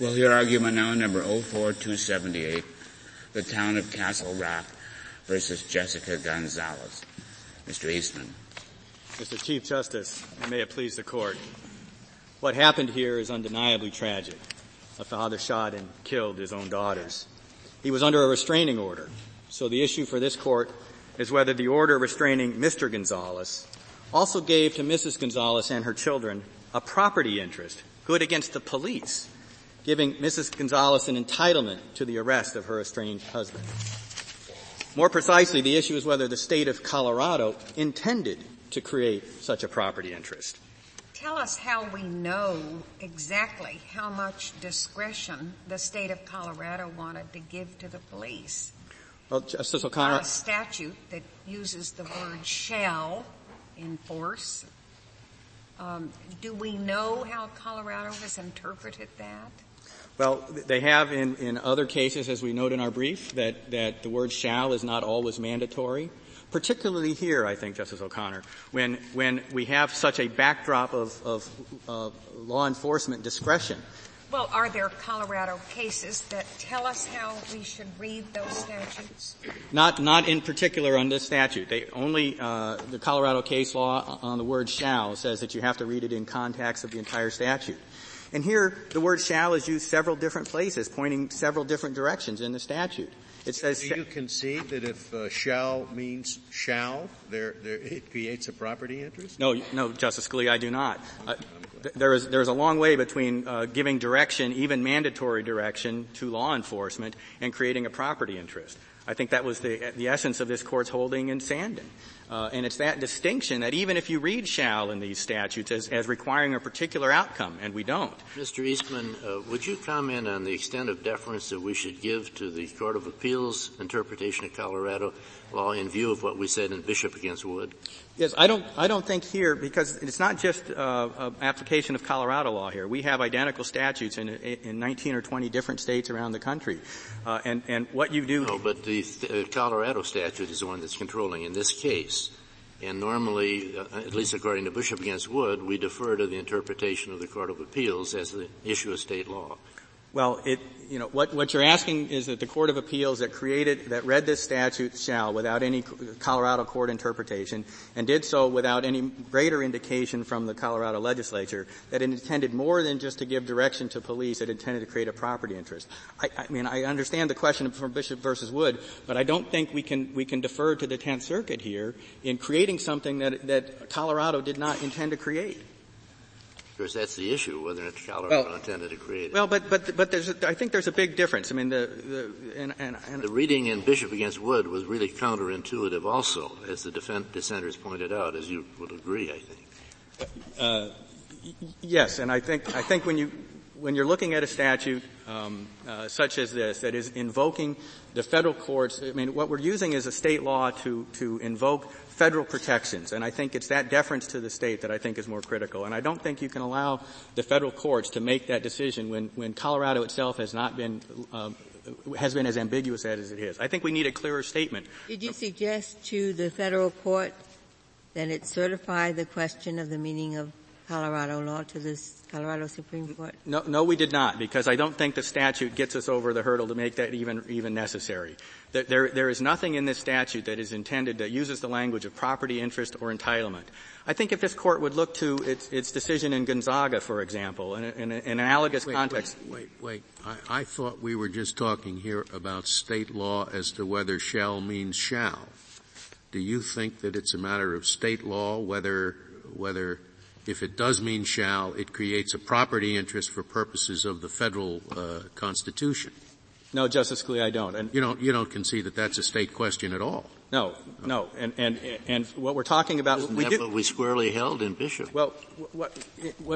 We'll hear argument now number 04278, the town of Castle Rock versus Jessica Gonzalez. Mr. Eastman. Mr. Chief Justice, and may it please the court. What happened here is undeniably tragic. A father shot and killed his own daughters. He was under a restraining order. So the issue for this court is whether the order restraining Mr. Gonzalez also gave to Mrs. Gonzalez and her children a property interest, good against the police, giving Mrs. Gonzalez an entitlement to the arrest of her estranged husband. More precisely, the issue is whether the state of Colorado intended to create such a property interest. Tell us how we know exactly how much discretion the state of Colorado wanted to give to the police. Well, Justice O'Connor, a statute that uses the word shall in force. Do we know how Colorado has interpreted that? Well, they have in other cases, as we note in our brief, that the word shall is not always mandatory. Particularly here, I think, Justice O'Connor, when we have such a backdrop of law enforcement discretion. Well, are there Colorado cases that tell us how we should read those statutes? Not in particular on this statute. They only the Colorado case law on the word shall says that you have to read it in context of the entire statute. And here, the word shall is used several different places, pointing several different directions in the statute. It says, do you concede that if shall means shall, there it creates a property interest? No, Justice Scalia, I do not. There is a long way between giving direction, even mandatory direction, to law enforcement and creating a property interest. I think that was the essence of this court's holding in Sandin. And it's that distinction that even if you read shall in these statutes as requiring a particular outcome, and we don't. Mr. Eastman, would you comment on the extent of deference that we should give to the Court of Appeals interpretation of Colorado law in view of what we said in Bishop against Wood? Yes, I don't think here, because it's not just application of Colorado law here. We have identical statutes in 19 or 20 different states around the country. And what you do... No, but the Colorado statute is the one that's controlling in this case. And normally, at least according to Bishop against Wood, we defer to the interpretation of the Court of Appeals as the issue of state law. Well, what you're asking is that the Court of Appeals that read this statute shall without any Colorado court interpretation and did so without any greater indication from the Colorado legislature that it intended more than just to give direction to police, it intended to create a property interest. I mean, I understand the question from Bishop versus Wood, but I don't think we can defer to the Tenth Circuit here in creating something that Colorado did not intend to create. Of course, that's the issue, whether it's Colorado intended to create it. Well, but I think there's a big difference. I mean, and the reading in Bishop against Wood was really counterintuitive also, as the dissenters pointed out, as you would agree, I think. Yes, and I think when you're looking at a statute, such as this, that is invoking the federal courts, I mean, what we're using is a state law to invoke federal protections, and I think it's that deference to the state that I think is more critical. And I don't think you can allow the federal courts to make that decision when Colorado itself has been as ambiguous as it is. I think we need a clearer statement. Did you suggest to the federal court that it certify the question of the meaning of Colorado law to the Colorado Supreme Court? No, we did not, because I don't think the statute gets us over the hurdle to make that even necessary. There is nothing in this statute that is intended that uses the language of property interest or entitlement. I think if this court would look to its decision in Gonzaga, for example, in an analogous context. Wait. I thought we were just talking here about state law as to whether shall means shall. Do you think that it's a matter of state law whether if it does mean shall, it creates a property interest for purposes of the federal Constitution? No, Justice Scalia, I don't. And you don't concede that that's a state question at all. No. And what we're talking about, what we squarely held in Bishop. Well, what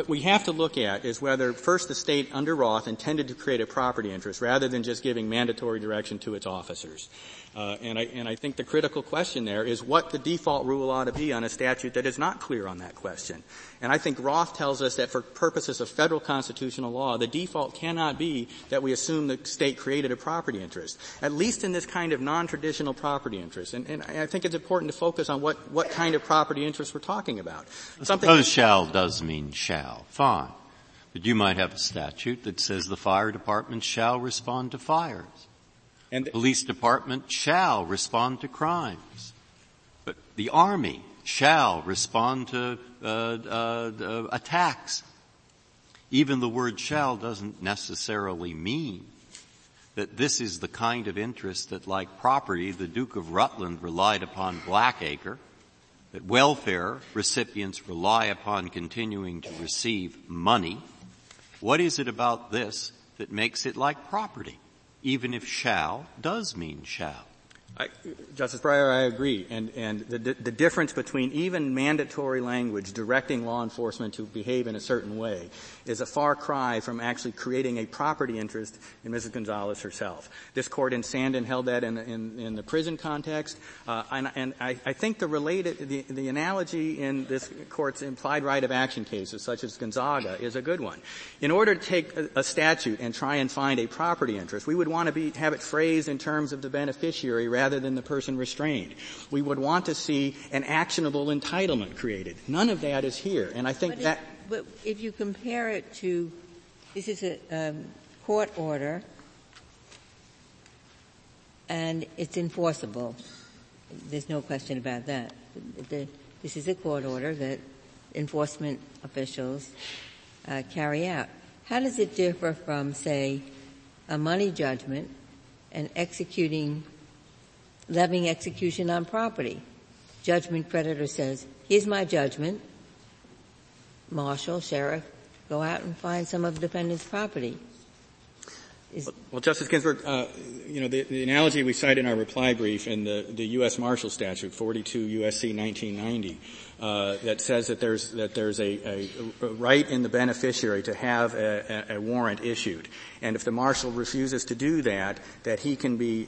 we have to look at is whether first the state under Roth intended to create a property interest rather than just giving mandatory direction to its officers. And I think the critical question there is what the default rule ought to be on a statute that is not clear on that question. And I think Roth tells us that for purposes of federal constitutional law, the default cannot be that we assume the state created a property interest, at least in this kind of non-traditional property interest. And I think it's important to focus on what kind of property interest we're talking about. Something. Suppose shall does mean shall. Fine. But you might have a statute that says the fire department shall respond to fires. And the police department shall respond to crimes. But the Army shall respond to attacks. Even the word shall doesn't necessarily mean that this is the kind of interest that, like property, the Duke of Rutland relied upon Blackacre, that welfare recipients rely upon continuing to receive money. What is it about this that makes it like property, even if shall does mean shall? Justice Breyer, I agree. And the difference between even mandatory language directing law enforcement to behave in a certain way is a far cry from actually creating a property interest in Mrs. Gonzalez herself. This court in Sandin held that in the prison context. And I think the analogy in this court's implied right of action cases, such as Gonzaga, is a good one. In order to take a statute and try and find a property interest, we would want to have it phrased in terms of the beneficiary rather than the person restrained. We would want to see an actionable entitlement created. None of that is here. And I think But if you compare it to, this is a court order, and it's enforceable. There's no question about that. This is a court order that enforcement officials carry out. How does it differ from, say, a money judgment and levying execution on property? Judgment creditor says, here's my judgment. Marshal, sheriff, go out and find some of the defendant's property. Well, Justice Ginsburg, the analogy we cite in our reply brief in the U.S. Marshal Statute, 42 U.S.C. 1990, that says that there's a right in the beneficiary to have a warrant issued. And if the marshal refuses to do that, that he can be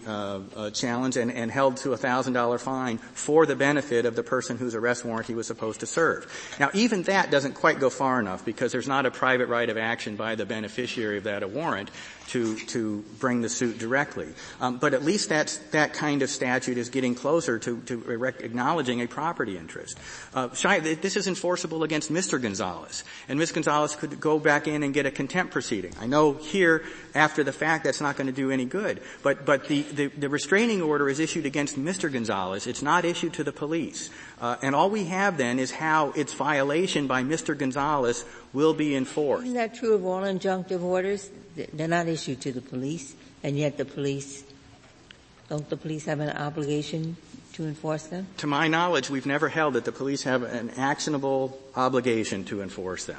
challenged and held to a $1,000 fine for the benefit of the person whose arrest warrant he was supposed to serve. Now, even that doesn't quite go far enough because there's not a private right of action by the beneficiary of that warrant to bring the suit directly. But at least that kind of statute is getting closer to acknowledging a property interest. This is enforceable against Mr. Gonzalez. And Ms. Gonzalez could go back in and get a contempt proceeding. I know here, after the fact, that's not going to do any good. But the restraining order is issued against Mr. Gonzalez. It's not issued to the police. And all we have then is how its violation by Mr. Gonzalez will be enforced. Isn't that true of all injunctive orders? They're not issued to the police, and yet don't the police have an obligation to enforce them? To my knowledge, we've never held that the police have an actionable obligation to enforce them.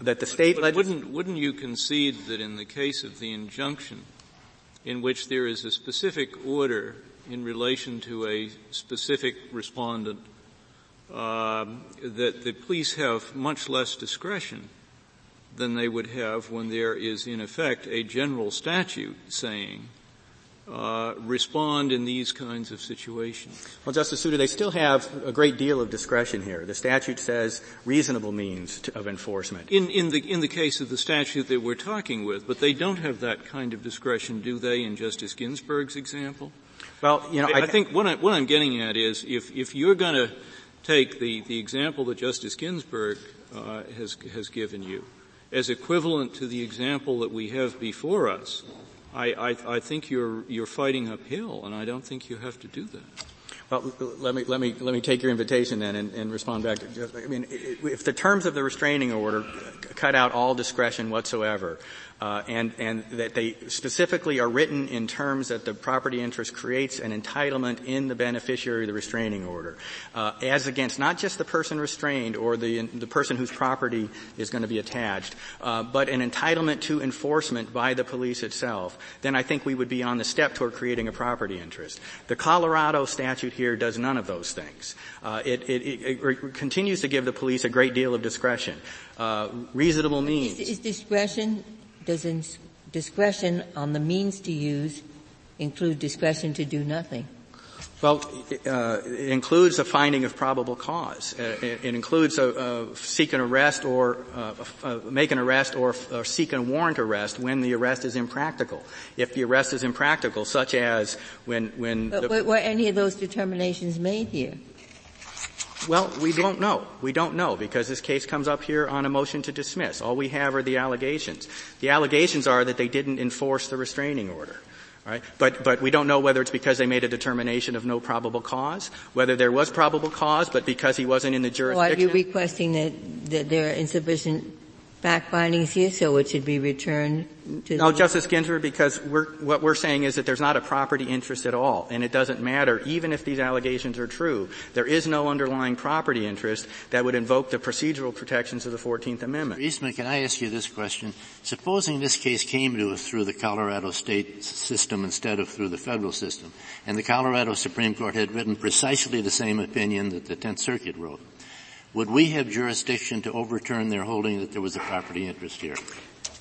That the state wouldn't you concede that in the case of the injunction, in which there is a specific order in relation to a specific respondent, that the police have much less discretion than they would have when there is, in effect, a general statute saying respond in these kinds of situations? Well, Justice Souter, they still have a great deal of discretion here. The statute says reasonable means of enforcement. In the case of the statute that we're talking with, but they don't have that kind of discretion, do they, in Justice Ginsburg's example? Well, I think what I'm getting at is if you're going to take the example that Justice Ginsburg has given you as equivalent to the example that we have before us, I think you're fighting uphill, and I don't think you have to do that. Well, let me take your invitation then and respond back to. I mean, if the terms of the restraining order cut out all discretion whatsoever, and that they specifically are written in terms that the property interest creates an entitlement in the beneficiary of the restraining order, as against not just the person restrained or the person whose property is going to be attached, but an entitlement to enforcement by the police itself, then I think we would be on the step toward creating a property interest. The Colorado statute here does none of those things. It continues to give the police a great deal of discretion. Reasonable means. Is discretion, does discretion on the means to use include discretion to do nothing? Well, it includes a finding of probable cause. It includes seek an arrest or make an arrest or seek and warrant arrest when the arrest is impractical. If the arrest is impractical, such as when were any of those determinations made here? Well, we don't know. We don't know because this case comes up here on a motion to dismiss. All we have are the allegations. The allegations are that they didn't enforce the restraining order. All right? But we don't know whether it's because they made a determination of no probable cause, whether there was probable cause, but because he wasn't in the jurisdiction. Well, are you requesting that there are insufficient fact findings here, so it should be returned to No, Justice Ginsburg, because what we're saying is that there's not a property interest at all, and it doesn't matter, even if these allegations are true. There is no underlying property interest that would invoke the procedural protections of the 14th Amendment. Mr. Eastman, can I ask you this question? Supposing this case came to us through the Colorado state system instead of through the federal system, and the Colorado Supreme Court had written precisely the same opinion that the Tenth Circuit wrote, would we have jurisdiction to overturn their holding that there was a property interest here?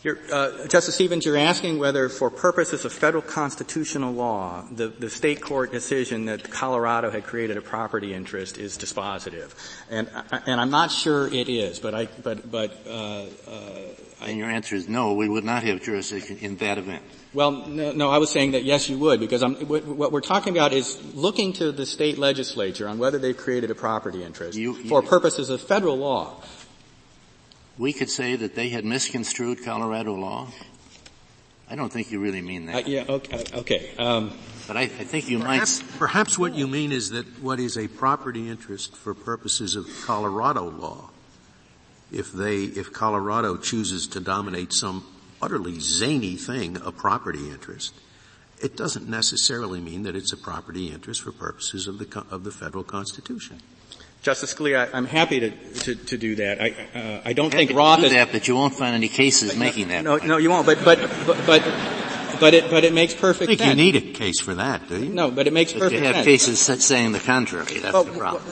Justice Stevens, you're asking whether, for purposes of federal constitutional law, the state court decision that Colorado had created a property interest is dispositive, and I'm not sure it is. And your answer is no. We would not have jurisdiction in that event. Well, no, I was saying that yes, you would, because what we're talking about is looking to the state legislature on whether they've created a property interest for purposes of federal law. We could say that they had misconstrued Colorado law. I don't think you really mean that. Okay. But I think you might. Perhaps what you mean is that what is a property interest for purposes of Colorado law, if Colorado chooses to dominate some utterly zany thing, a property interest, it doesn't necessarily mean that it's a property interest for purposes of the federal Constitution. Justice Scalia, I'm happy to do that. I don't think Roth is that, but you won't find any cases making that. No, you won't. But it makes perfect sense. I think you need a case for that, do you? No, but it makes perfect sense. You have cases saying the contrary. That's the problem.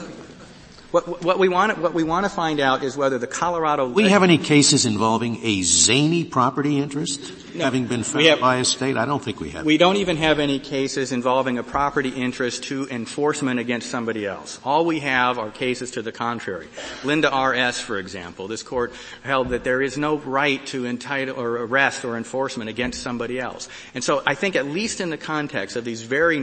What we want to find out is whether the Colorado. We have any cases involving a zany property interest having been found by a state? I don't think we have. We don't even have any cases involving a property interest to enforcement against somebody else. All we have are cases to the contrary. Linda R.S., for example, this court held that there is no right to entitle or arrest or enforcement against somebody else. And so I think at least in the context of these very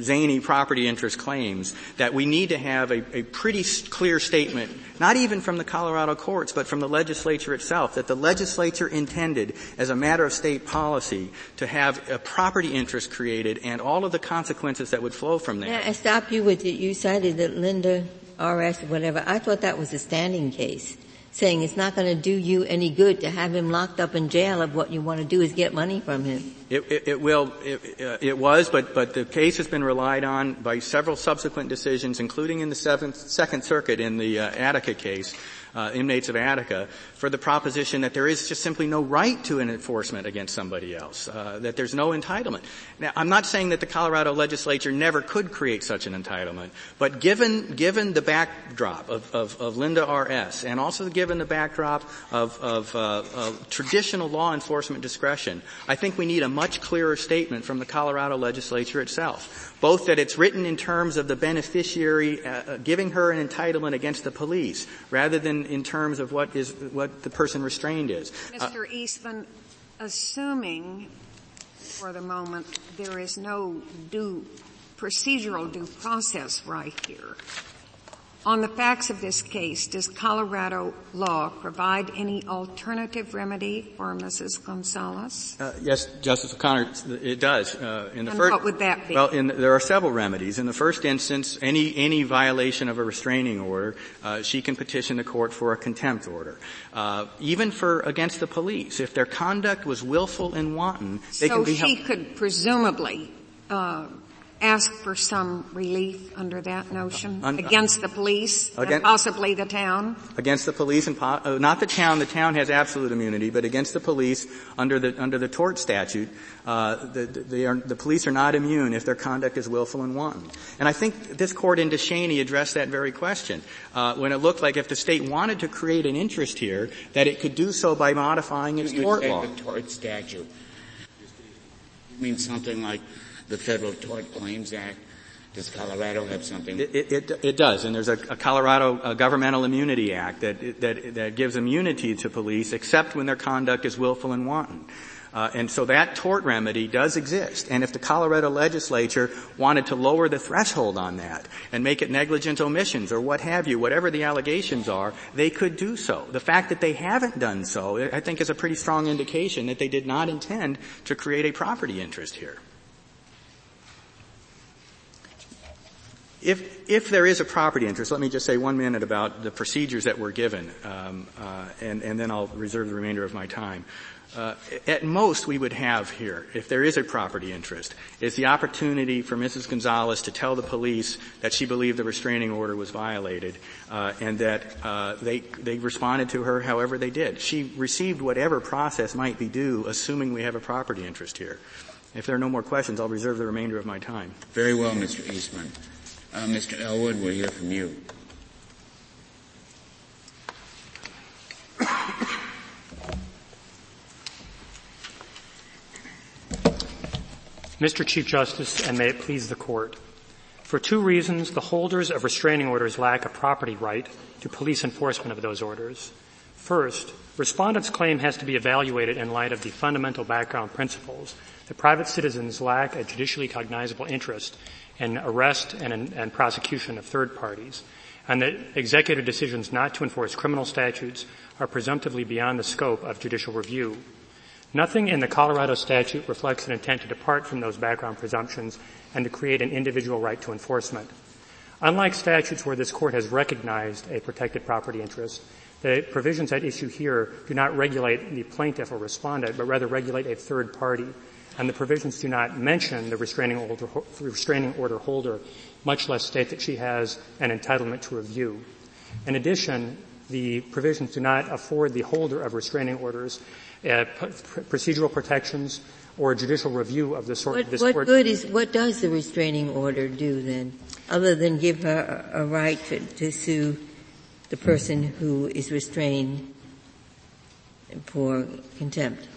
zany property interest claims that we need to have a pretty clear statement, not even from the Colorado courts, but from the legislature itself, that the legislature intended as a matter of state policy to have a property interest created and all of the consequences that would flow from that. Now, I stopped you with it. You cited that Linda R.S. whatever. I thought that was a standing case, saying it's not going to do you any good to have him locked up in jail if what you want to do is get money from him. It was, but the case has been relied on by several subsequent decisions, including in the Second Circuit in the Attica case, inmates of Attica, for the proposition that there is just simply no right to an enforcement against somebody else, that there's no entitlement. Now, I'm not saying that the Colorado legislature never could create such an entitlement, but given the backdrop of Linda R.S. and also given the backdrop of traditional law enforcement discretion, I think we need a much clearer statement from the Colorado legislature itself, both that it's written in terms of the beneficiary giving her an entitlement against the police rather than in terms of what the person restrained is. Mr. Eastman, assuming for the moment there is no procedural due process right here, on the facts of this case, does Colorado law provide any alternative remedy for Mrs. Gonzalez? Yes, Justice O'Connor, it does. What would that be? Well, there are several remedies. In the first instance, any violation of a restraining order, she can petition the court for a contempt order. Even for against the police, if their conduct was willful and wanton, they can be held. So she could presumably ask for some relief under that notion against the police and possibly the town? Against the police and not the town. The town has absolute immunity, but against the police under the tort statute, the police are not immune if their conduct is willful and wanton. And I think this court in DeShaney addressed that very question when it looked like if the state wanted to create an interest here, that it could do so by modifying its tort law. The tort statute means something like the Federal Tort Claims Act. Does Colorado have something? It does, and there's a Colorado Governmental Immunity Act that gives immunity to police except when their conduct is willful and wanton. And so that tort remedy does exist. And if the Colorado legislature wanted to lower the threshold on that and make it negligent omissions or what have you, whatever the allegations are, they could do so. The fact that they haven't done so, I think, is a pretty strong indication that they did not intend to create a property interest here. If there is a property interest, let me just say 1 minute about the procedures that were given, and then I'll reserve the remainder of my time. At most we would have here, if there is a property interest, is the opportunity for Mrs. Gonzalez to tell the police that she believed the restraining order was violated, and that they responded to her however they did. She received whatever process might be due, assuming we have a property interest here. If there are no more questions, I'll reserve the remainder of my time. Very well, Mr. Eastman. Mr. Elwood, we'll hear from you. Mr. Chief Justice, and may it please the Court, for two reasons, the holders of restraining orders lack a property right to police enforcement of those orders. First, respondents' claim has to be evaluated in light of the fundamental background principles that private citizens lack a judicially cognizable interest in arrest and prosecution of third parties, and that executive decisions not to enforce criminal statutes are presumptively beyond the scope of judicial review. Nothing in the Colorado statute reflects an intent to depart from those background presumptions and to create an individual right to enforcement. Unlike statutes where this Court has recognized a protected property interest, the provisions at issue here do not regulate the plaintiff or respondent, but rather regulate a third party. And the provisions do not mention the restraining order holder, much less state that she has an entitlement to review. In addition, the provisions do not afford the holder of restraining orders procedural protections or judicial review of the sort of this Court. What does the restraining order do then, other than give her a right to sue the person who is restrained for contempt?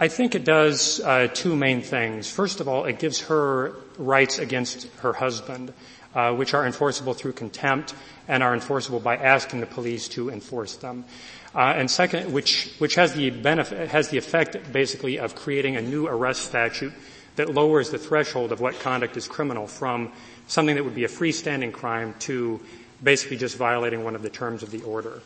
I think it does two main things. First of all, it gives her rights against her husband, which are enforceable through contempt and are enforceable by asking the police to enforce them. And second, which has the benefit, has the effect basically of creating a new arrest statute that lowers the threshold of what conduct is criminal from something that would be a freestanding crime to basically just violating one of the terms of the order.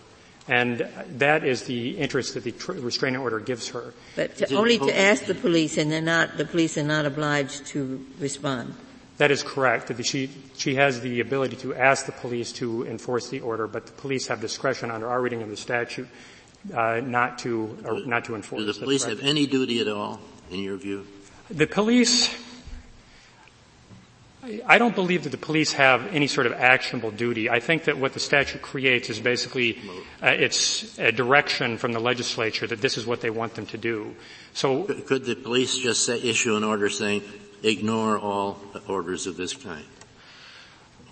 And that is the interest that the restraining order gives her. But only to ask the police, and the police are not obliged to respond. That is correct. She has the ability to ask the police to enforce the order, but the police have discretion under our reading of the statute, not to enforce. Do the police have any duty at all, in your view? The police, I don't believe that the police have any sort of actionable duty. I think that what the statute creates is basically it's a direction from the legislature that this is what they want them to do. So could the police just issue an order saying, ignore all orders of this kind?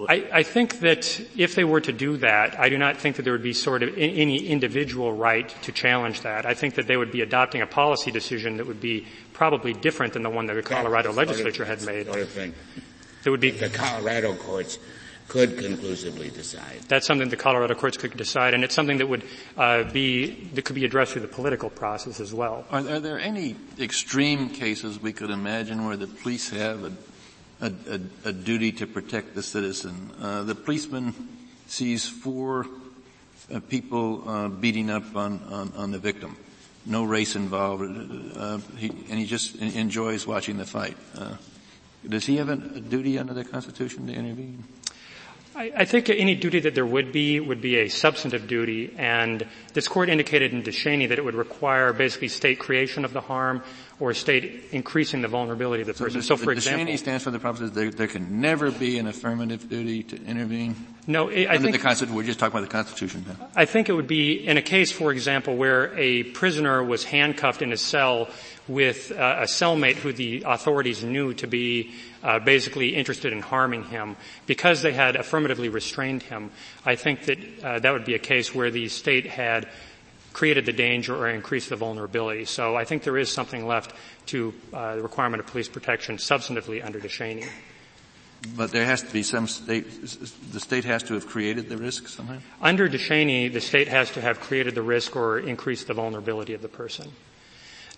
I think that if they were to do that, I do not think that there would be sort of any individual right to challenge that. I think that they would be adopting a policy decision that would be probably different than the one that the Colorado legislature had made. It would be the Colorado courts could conclusively decide. That's something the Colorado courts could decide, and it's something that would that could be addressed through the political process as well. Are there any extreme cases we could imagine where the police have a duty to protect the citizen? The policeman sees four people beating up on the victim, no race involved, and he just enjoys watching the fight. Does he have a duty under the Constitution to intervene? I think any duty that there would be a substantive duty, and this Court indicated in DeShaney that it would require basically state creation of the harm or state increasing the vulnerability of the person. So for example, DeShaney stands for the proposition that there can never be an affirmative duty to intervene? No, I think the Constitution, we're just talking about the Constitution now. I think it would be in a case, for example, where a prisoner was handcuffed in his cell with a cellmate who the authorities knew to be basically interested in harming him. Because they had affirmatively restrained him, I think that that would be a case where the state had created the danger or increased the vulnerability. So I think there is something left to the requirement of police protection substantively under DeShaney. But there has to be the state has to have created the risk somehow? Under DeShaney, the state has to have created the risk or increased the vulnerability of the person.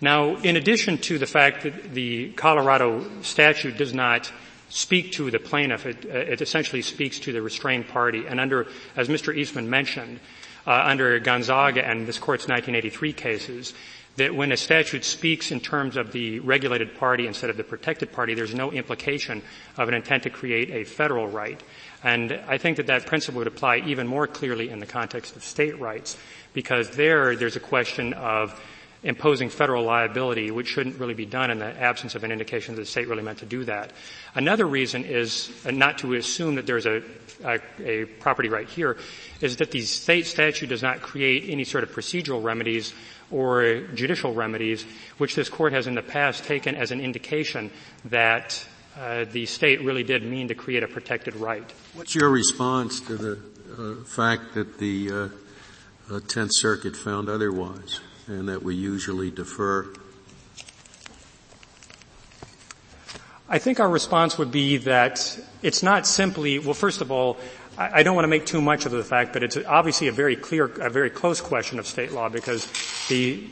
Now, in addition to the fact that the Colorado statute does not speak to the plaintiff, it essentially speaks to the restrained party. And under, as Mr. Eastman mentioned, under Gonzaga and this Court's 1983 cases, that when a statute speaks in terms of the regulated party instead of the protected party, there's no implication of an intent to create a federal right. And I think that that principle would apply even more clearly in the context of state rights, because there's a question of imposing federal liability, which shouldn't really be done in the absence of an indication that the state really meant to do that. Another reason is not to assume that there's a property right here, is that the state statute does not create any sort of procedural remedies or judicial remedies, which this Court has in the past taken as an indication that the state really did mean to create a protected right. What's your response to the fact that the Tenth Circuit found otherwise, and that we usually defer? I think our response would be that it's not simply, well, first of all, I don't want to make too much of the fact that it's obviously a very close question of state law, because the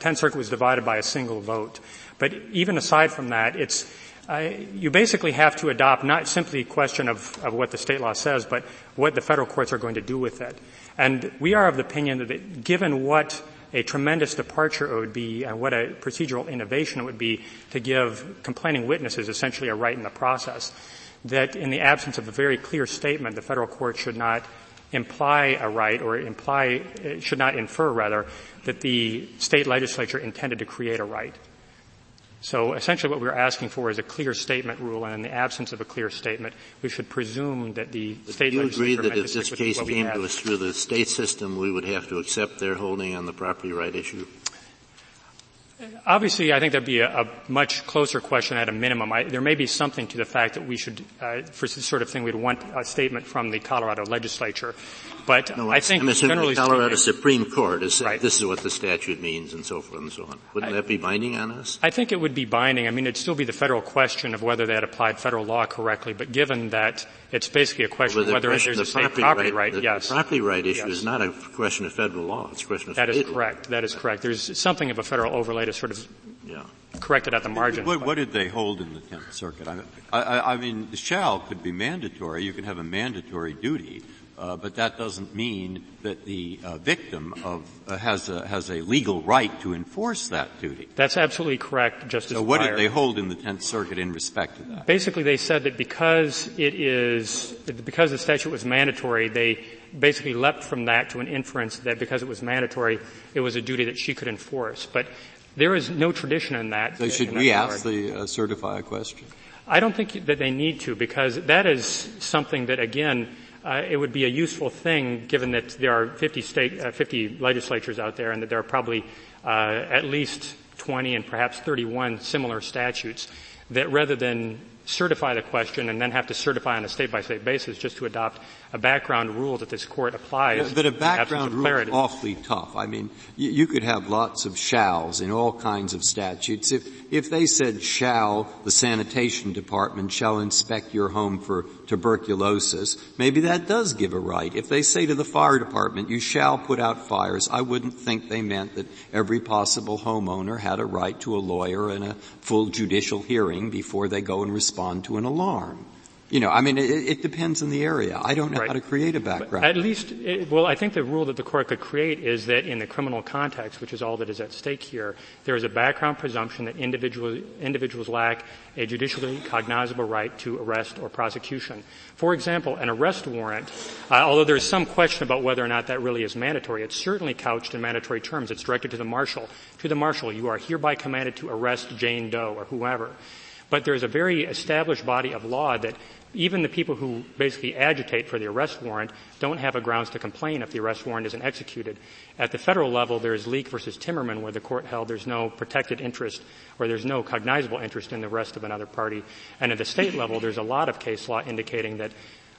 Tenth Circuit was divided by a single vote. But even aside from that, it's you basically have to adopt not simply a question of what the state law says, but what the federal courts are going to do with it. And we are of the opinion that given what a tremendous departure it would be and what a procedural innovation it would be to give complaining witnesses essentially a right in the process, that in the absence of a very clear statement, the federal court should not imply a right or should not infer, rather, that the state legislature intended to create a right. So essentially what we're asking for is a clear statement rule, and in the absence of a clear statement, we should presume that the state legislature... Do you agree that if this case came to us through the state system, we would have to accept their holding on the property right issue? Obviously, I think that'd be a much closer question at a minimum. There may be something to the fact that we should, for this sort of thing, we'd want a statement from the Colorado legislature. But no, I think generally the Colorado Supreme Court has said, right, this is what the statute means, and so forth and so on. Wouldn't that be binding on us? I think it would be binding. I mean, it'd still be the federal question of whether they had applied federal law correctly. But given that it's basically a question of whether there's a state property right, yes. The property right issue is not a question of federal law. It's a question of state law. That is correct. That is correct. There's something of a federal overlay to sort of correct it at the margin. What did they hold in the Tenth Circuit? I mean, the shall could be mandatory. You can have a mandatory duty, but that doesn't mean that the victim has a legal right to enforce that duty. That's absolutely correct, Justice Breyer. So what did they hold in the Tenth Circuit in respect to that? Basically, they said that because the statute was mandatory, they basically leapt from that to an inference that because it was mandatory, it was a duty that she could enforce. But there is no tradition in that. So should we ask the certify a question? I don't think that they need to, because that is something that, again, it would be a useful thing, given that there are 50 legislatures out there and that there are probably at least 20 and perhaps 31 similar statutes, that rather than certify the question and then have to certify on a state-by-state basis, just to adopt a background rule that this Court applies. But a background rule is awfully tough. I mean, you could have lots of shalls in all kinds of statutes. If they said shall, the sanitation department shall inspect your home for tuberculosis, maybe that does give a right. If they say to the fire department, you shall put out fires, I wouldn't think they meant that every possible homeowner had a right to a lawyer and a full judicial hearing before they go and respond to an alarm. You know, I mean, it depends on the area. I don't know how to create a background. But at least, I think the rule that the Court could create is that in the criminal context, which is all that is at stake here, there is a background presumption that individuals lack a judicially cognizable right to arrest or prosecution. For example, an arrest warrant, although there is some question about whether or not that really is mandatory, it's certainly couched in mandatory terms. It's directed to the marshal. To the marshal, you are hereby commanded to arrest Jane Doe or whoever. But there is a very established body of law that even the people who basically agitate for the arrest warrant don't have a grounds to complain if the arrest warrant isn't executed. At the federal level, there is Leake versus Timmerman, where the Court held there's no protected interest or there's no cognizable interest in the arrest of another party. And at the state level, there's a lot of case law indicating that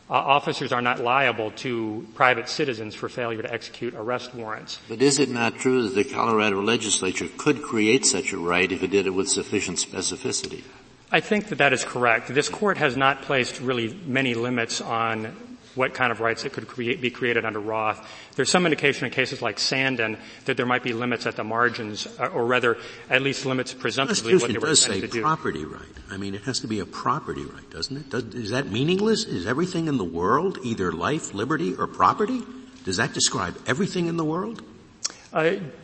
officers are not liable to private citizens for failure to execute arrest warrants. But is it not true that the Colorado legislature could create such a right if it did it with sufficient specificity? I think that is correct. This Court has not placed really many limits on what kind of rights that could be created under Roth. There's some indication in cases like Sandin that there might be limits at the margins, or rather, at least limits presumptively what they were intended to do. Constitution does say property right. I mean, it has to be a property right, doesn't it? Is that meaningless? Is everything in the world either life, liberty, or property? Does that describe everything in the world?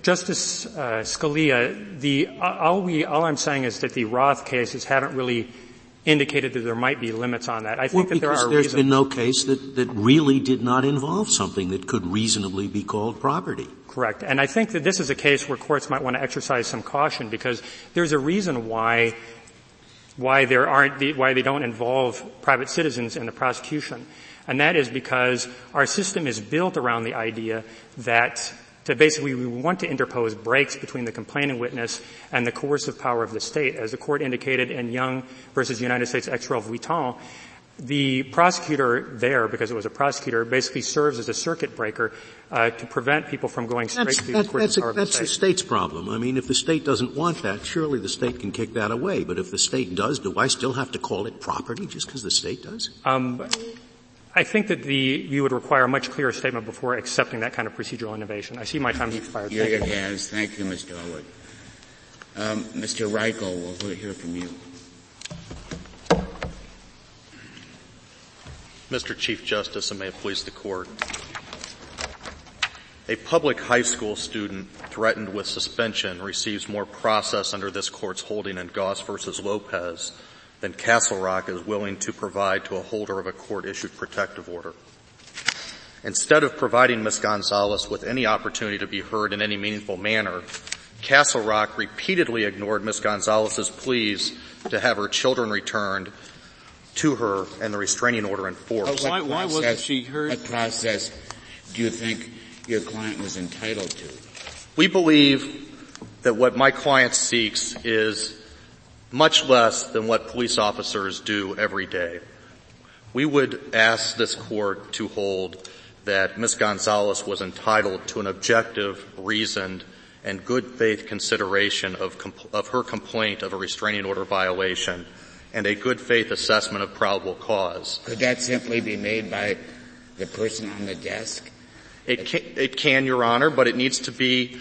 Justice Scalia, all I'm saying is that the Roth cases haven't really indicated that there might be limits on that. I think that there are reasons. Because there's been no case that really did not involve something that could reasonably be called property. Correct. And I think that this is a case where courts might want to exercise some caution because there's a reason why they don't involve private citizens in the prosecution. And that is because our system is built around the idea that basically we want to interpose breaks between the complaining witness and the coercive power of the state. As the court indicated in Young versus United States ex rel Vuitton, the prosecutor there, because it was a prosecutor, basically serves as a circuit breaker to prevent people from going straight to the coercive power of the state. That's the state's problem. I mean, if the state doesn't want that, surely the state can kick that away. But if the state does, do I still have to call it property just because the state does? I think that you would require a much clearer statement before accepting that kind of procedural innovation. I see my time has expired. Yeah, it has. Thank you, Mr. Elwood. Mr. Reichel, we'll hear from you. Mr. Chief Justice, and may it please the court. A public high school student threatened with suspension receives more process under this court's holding in Goss versus Lopez than Castle Rock is willing to provide to a holder of a court-issued protective order. Instead of providing Ms. Gonzalez with any opportunity to be heard in any meaningful manner, Castle Rock repeatedly ignored Ms. Gonzalez's pleas to have her children returned to her and the restraining order enforced. Why wasn't she heard? What process do you think your client was entitled to? We believe that what my client seeks is much less than what police officers do every day. We would ask this court to hold that Ms. Gonzalez was entitled to an objective, reasoned, and good faith consideration of her complaint of a restraining order violation and a good faith assessment of probable cause. Could that simply be made by the person on the desk? It can, Your Honor, but it needs to be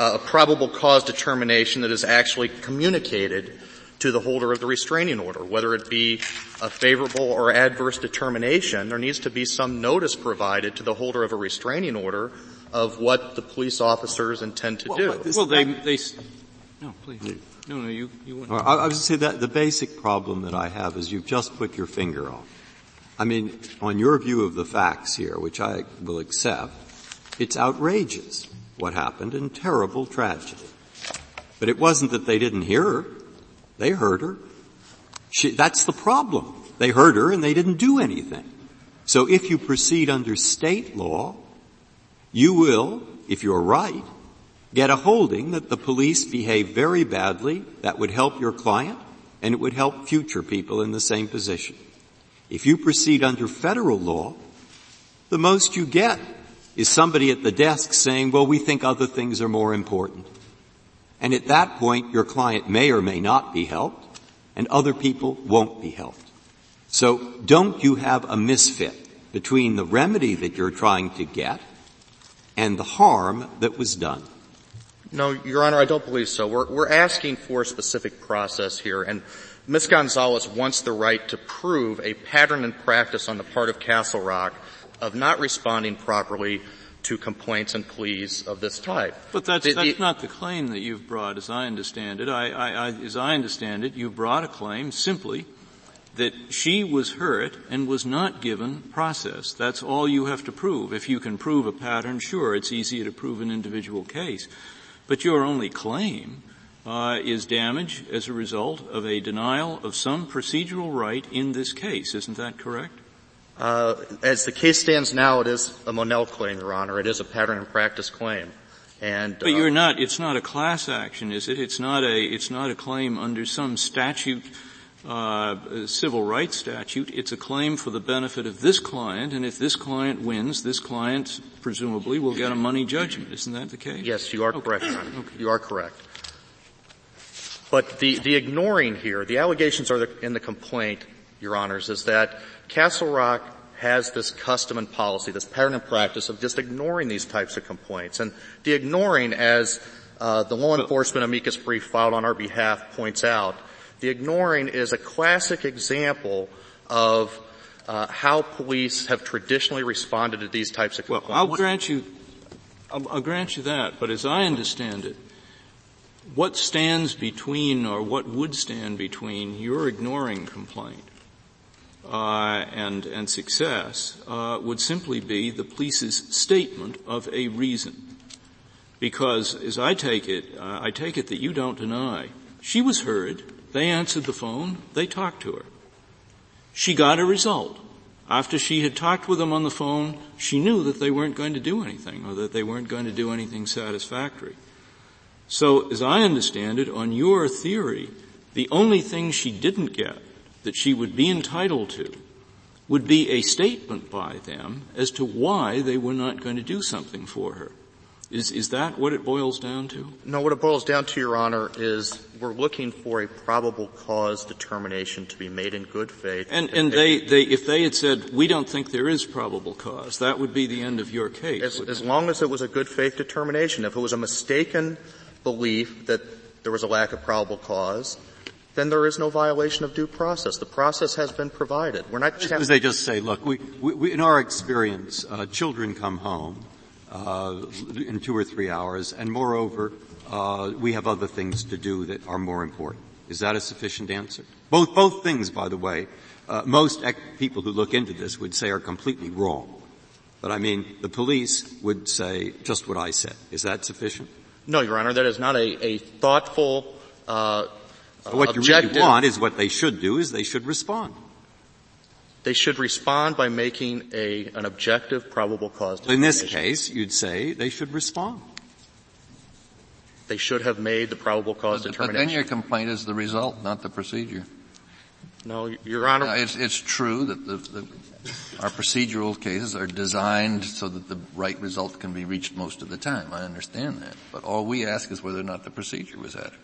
a probable cause determination that is actually communicated to the holder of the restraining order. Whether it be a favorable or adverse determination, there needs to be some notice provided to the holder of a restraining order of what the police officers intend to do. Well, no, please. No, you wouldn't. Right, I was going to say that the basic problem that I have is you've just put your finger on. I mean, on your view of the facts here, which I will accept, it's outrageous what happened and terrible tragedy. But it wasn't that they didn't hear her. They heard her. That's the problem. They heard her and they didn't do anything. So if you proceed under state law, you will, if you're right, get a holding that the police behave very badly. That would help your client and it would help future people in the same position. If you proceed under federal law, the most you get is somebody at the desk saying, well, we think other things are more important. And at that point, your client may or may not be helped, and other people won't be helped. So don't you have a misfit between the remedy that you're trying to get and the harm that was done? No, Your Honor, I don't believe so. We're asking for a specific process here, and Ms. Gonzalez wants the right to prove a pattern and practice on the part of Castle Rock of not responding properly to complaints and pleas of this type. But that's not the claim that you've brought, as I understand it. As I understand it, you brought a claim simply that she was hurt and was not given process. That's all you have to prove. If you can prove a pattern, sure, it's easier to prove an individual case. But your only claim is damage as a result of a denial of some procedural right in this case. Isn't that correct? As the case stands now, it is a Monell claim, Your Honor. It is a pattern and practice claim. But it's not a class action, is it? It's not a claim under some statute, civil rights statute. It's a claim for the benefit of this client, and if this client wins, this client presumably will get a money judgment. Isn't that the case? Yes, you are correct, Your Honor. Okay. You are correct. But the ignoring here, the allegations are in the complaint, Your Honors, is that Castle Rock has this custom and policy, this pattern and practice of just ignoring these types of complaints. And the ignoring, as the law enforcement amicus brief filed on our behalf points out, the ignoring is a classic example of how police have traditionally responded to these types of complaints. Well, I'll grant you that, but as I understand it, what stands between, or what would stand between, your ignoring complaint and success would simply be the police's statement of a reason. Because, as I take it that you don't deny, she was heard, they answered the phone, they talked to her. She got a result. After she had talked with them on the phone, she knew that they weren't going to do anything, or that they weren't going to do anything satisfactory. So, as I understand it, on your theory, the only thing she didn't get that she would be entitled to would be a statement by them as to why they were not going to do something for her. Is that what it boils down to? No, what it boils down to, Your Honor, is we're looking for a probable cause determination to be made in good faith. And they if they had said, we don't think there is probable cause, that would be the end of your case. As long as it was a good faith determination. If it was a mistaken belief that there was a lack of probable cause, then there is no violation of due process. The process has been provided. We're not as they just say, look, we in our experience, children come home in 2 or 3 hours, and moreover, we have other things to do that are more important. Is that a sufficient answer? Both things, by the way, most people who look into this would say are completely wrong. But I mean, the police would say just what I said. Is that sufficient? No, Your Honor, that is not a thoughtful, what objective. You really want is what they should do is they should respond. They should respond by making an objective probable cause determination. In this case, you'd say they should respond. They should have made the probable cause determination. But then your complaint is the result, not the procedure. No, Your Honor. No, it's true that our procedural cases are designed so that the right result can be reached most of the time. I understand that. But all we ask is whether or not the procedure was adequate.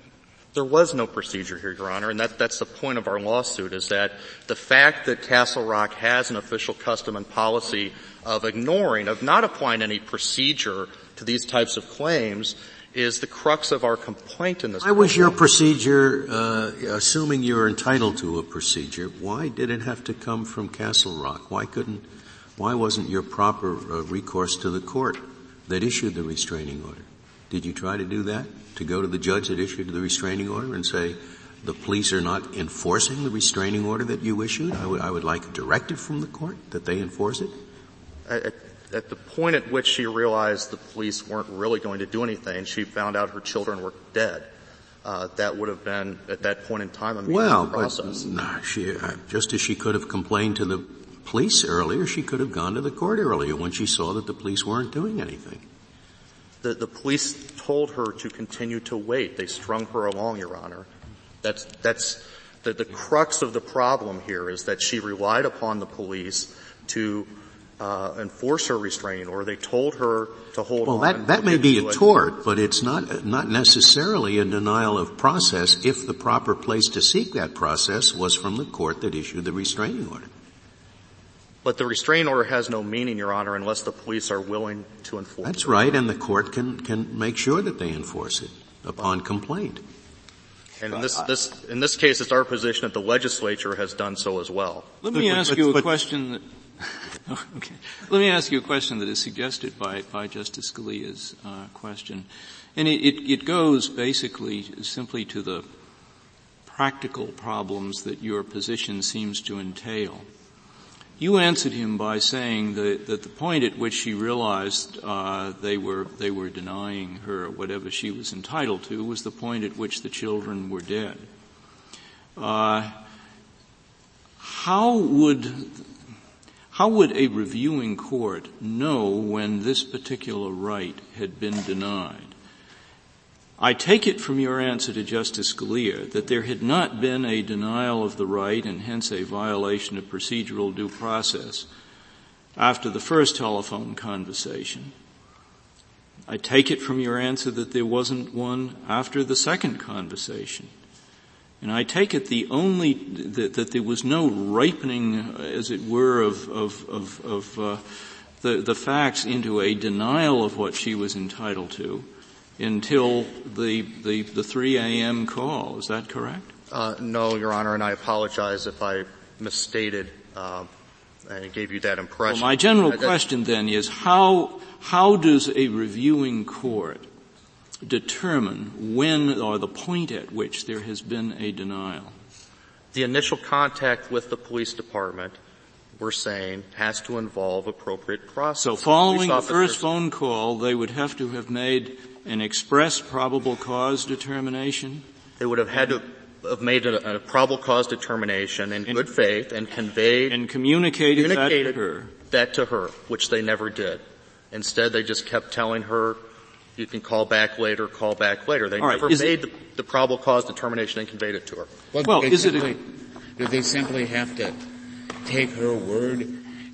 There was no procedure here, Your Honor, and that's the point of our lawsuit, is that the fact that Castle Rock has an official custom and policy of ignoring, of not applying any procedure to these types of claims, is the crux of our complaint in this case. Why was your procedure, assuming you were entitled to a procedure, why did it have to come from Castle Rock? Why wasn't your proper recourse to the court that issued the restraining order? Did you try to do that? To go to the judge that issued the restraining order and say, the police are not enforcing the restraining order that you issued? I would like a directive from the court that they enforce it. At the point at which she realized the police weren't really going to do anything, she found out her children were dead. That would have been, at that point in time, a meaningful process. Well, but just as she could have complained to the police earlier, she could have gone to the court earlier when she saw that the police weren't doing anything. The police told her to continue to wait. They strung her along, Your Honor. That's the crux of the problem here is that she relied upon the police to enforce her restraining order. They told her to hold on. Well, that may be a tort, but it's not necessarily a denial of process if the proper place to seek that process was from the court that issued the restraining order. But the restraining order has no meaning, Your Honor, unless the police are willing to enforce it. That's right, and the court can make sure that they enforce it upon complaint. And in this case, it's our position that the legislature has done so as well. Let me ask you a question that is suggested by Justice Scalia's question, and it goes basically simply to the practical problems that your position seems to entail. You answered him by saying that the point at which she realized they were denying her whatever she was entitled to was the point at which the children were dead. How would a reviewing court know when this particular right had been denied? I take it from your answer to Justice Scalia that there had not been a denial of the right and hence a violation of procedural due process after the first telephone conversation. I take it from your answer that there wasn't one after the second conversation. And I take it the only that there was no ripening, as it were, of the facts into a denial of what she was entitled to until the 3 a.m. call. Is that correct? No, Your Honor, and I apologize if I misstated and gave you that impression. Well, my general question then is how does a reviewing court determine when or the point at which there has been a denial? The initial contact with the police department, we're saying, has to involve appropriate process. So following the first phone call, they would have to have made an express probable cause determination? They would have had to have made a probable cause determination in good faith and conveyed and communicated that to her, which they never did. Instead, they just kept telling her, you can call back later. They never made the probable cause determination and conveyed it to her. Do they simply have to take her word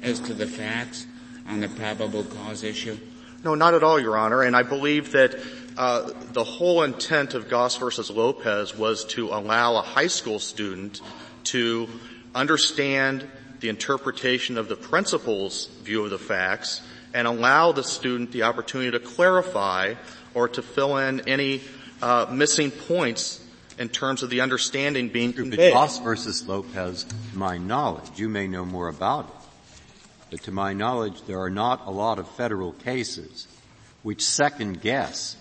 as to the facts on the probable cause issue? No, not at all, Your Honor. And I believe that the whole intent of Goss versus Lopez was to allow a high school student to understand the interpretation of the principal's view of the facts and allow the student the opportunity to clarify or to fill in any missing points in terms of the understanding being conveyed. But Goss versus Lopez, to my knowledge, you may know more about it, but to my knowledge, there are not a lot of federal cases which second-guess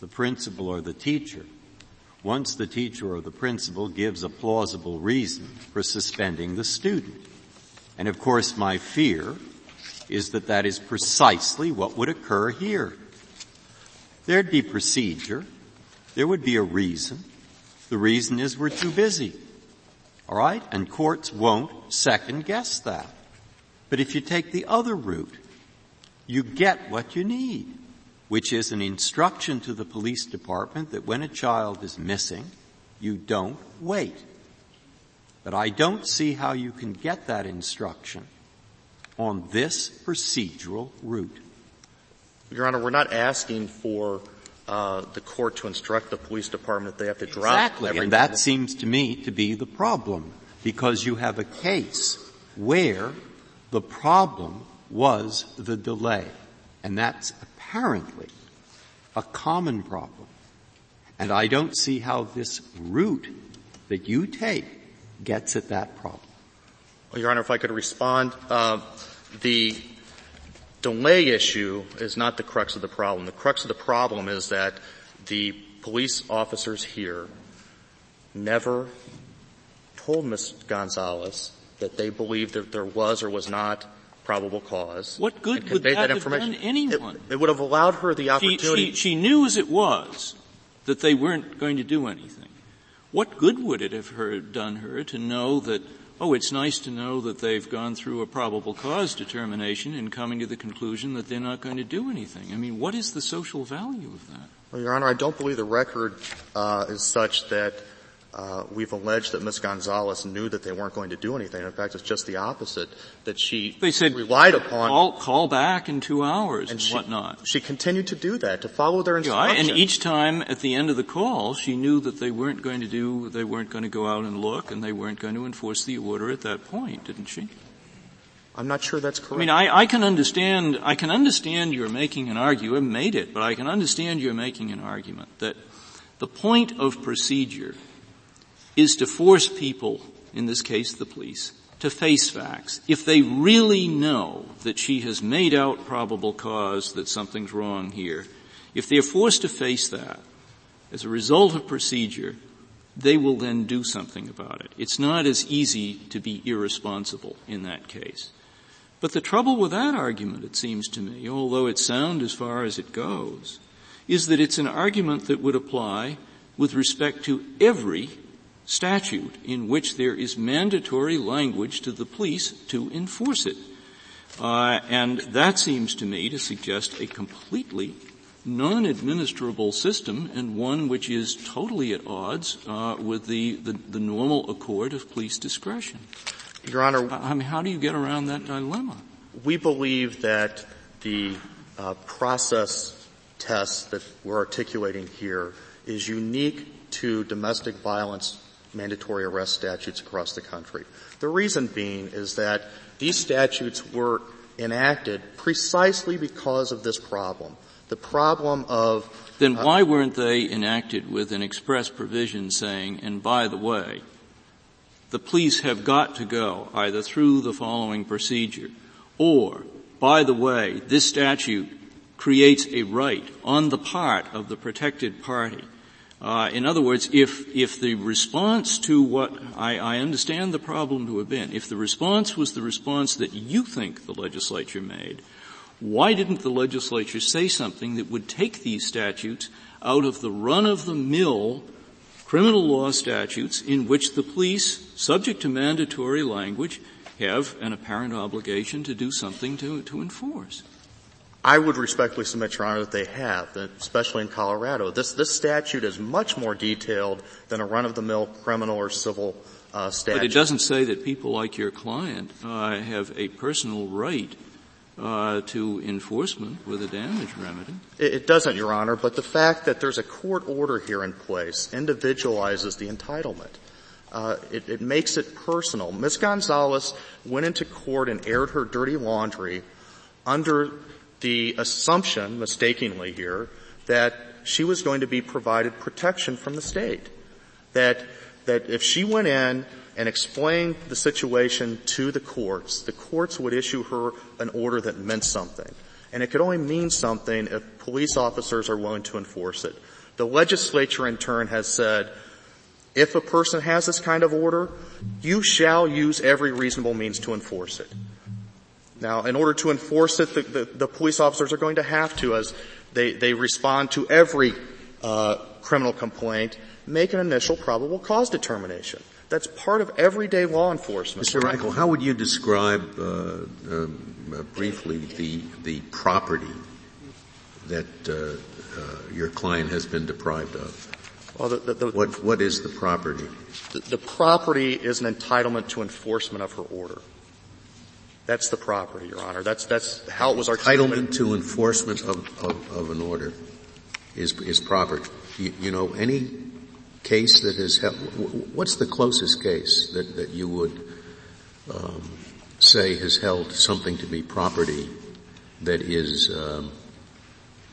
the principal or the teacher once the teacher or the principal gives a plausible reason for suspending the student. And, of course, my fear is that that is precisely what would occur here. There'd be procedure. There would be a reason. The reason is we're too busy. All right? And courts won't second-guess that. But if you take the other route, you get what you need, which is an instruction to the police department that when a child is missing, you don't wait. But I don't see how you can get that instruction on this procedural route. Your Honor, we're not asking for the court to instruct the police department that they have to drop everything. Exactly, and that seems to me to be the problem, because you have a case where the problem was the delay, and that's apparently a common problem. And I don't see how this route that you take gets at that problem. Well, Your Honor, if I could respond, the delay issue is not the crux of the problem. The crux of the problem is that the police officers here never told Ms. Gonzalez that they believed that there was or was not probable cause. What good would that have done anyone? It would have allowed her the opportunity. She knew as it was that they weren't going to do anything. What good would it have done her to know that, oh, it's nice to know that they've gone through a probable cause determination and coming to the conclusion that they're not going to do anything? I mean, what is the social value of that? Well, Your Honor, I don't believe the record is such that we've alleged that Ms. Gonzalez knew that they weren't going to do anything. In fact, it's just the opposite, that she relied upon. Call back in 2 hours and whatnot. She continued to do that, to follow their instructions. Yeah, and each time at the end of the call, she knew that they weren't going to go out and look, and they weren't going to enforce the order at that point, didn't she? I'm not sure that's correct. I mean, I can understand you're making an argument, I can understand you're making an argument that the point of procedure is to force people, in this case the police, to face facts. If they really know that she has made out probable cause that something's wrong here, if they're forced to face that as a result of procedure, they will then do something about it. It's not as easy to be irresponsible in that case. But the trouble with that argument, it seems to me, although it's sound as far as it goes, is that it's an argument that would apply with respect to every statute in which there is mandatory language to the police to enforce it. And that seems to me to suggest a completely non-administrable system, and one which is totally at odds with the normal accord of police discretion. Your Honor, I mean, how do you get around that dilemma? We believe that the process test that we're articulating here is unique to domestic violence mandatory arrest statutes across the country. The reason being is that these statutes were enacted precisely because of this problem. The problem of... Then why weren't they enacted with an express provision saying, and by the way, the police have got to go either through the following procedure or, by the way, this statute creates a right on the part of the protected party. In other words, if the response to what I understand the problem to have been, if the response was the response that you think the legislature made, why didn't the legislature say something that would take these statutes out of the run-of-the-mill criminal law statutes in which the police, subject to mandatory language, have an apparent obligation to do something to enforce? I would respectfully submit, Your Honor, that they have, especially in Colorado. This statute is much more detailed than a run-of-the-mill criminal or civil statute. But it doesn't say that people like your client have a personal right to enforcement with a damage remedy. It doesn't, Your Honor, but the fact that there's a court order here in place individualizes the entitlement. It makes it personal. Ms. Gonzalez went into court and aired her dirty laundry under the assumption, mistakenly here, that she was going to be provided protection from the state. That if she went in and explained the situation to the courts would issue her an order that meant something. And it could only mean something if police officers are willing to enforce it. The legislature, in turn, has said, if a person has this kind of order, you shall use every reasonable means to enforce it. Now, in order to enforce it, the police officers are going to have to, as they respond to every criminal complaint, make an initial probable cause determination. That's part of everyday law enforcement. Mr. Reichel, how would you describe briefly the property that your client has been deprived of? Well, what is the property? The property is an entitlement to enforcement of her order. That's the property, Your Honor. That's how it was articulated. Entitlement to enforcement of an order is property. You know, any case that has held, what's the closest case that you would say has held something to be property that is an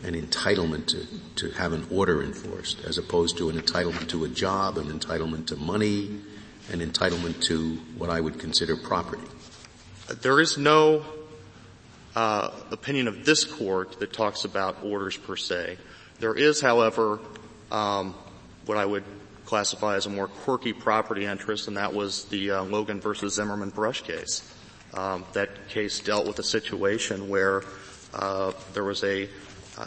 entitlement to have an order enforced, as opposed to an entitlement to a job, an entitlement to money, an entitlement to what I would consider property? There is no opinion of this court that talks about orders per se. There is, however, what I would classify as a more quirky property interest, and that was the Logan versus Zimmerman Brush case. That case dealt with a situation where there was a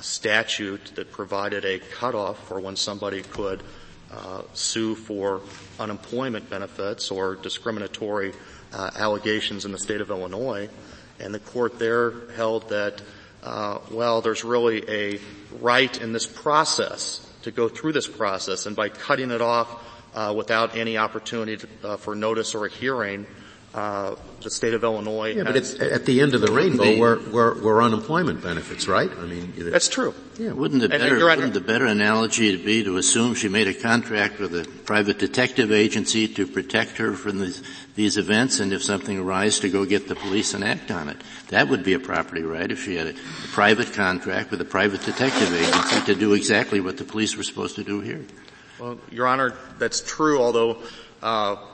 statute that provided a cutoff for when somebody could sue for unemployment benefits or discriminatory allegations in the state of Illinois, and the court there held that, there's really a right in this process to go through this process, and by cutting it off without any opportunity for notice or a hearing, the state of Illinois. Yeah, but it's at the end of the rainbow were unemployment benefits, right? I mean, that's true. Yeah. Wouldn't the better analogy be to assume she made a contract with a private detective agency to protect her from these events, and if something arises, to go get the police and act on it? That would be a property right if she had a private contract with a private detective agency to do exactly what the police were supposed to do here. Well, Your Honor, that's true, although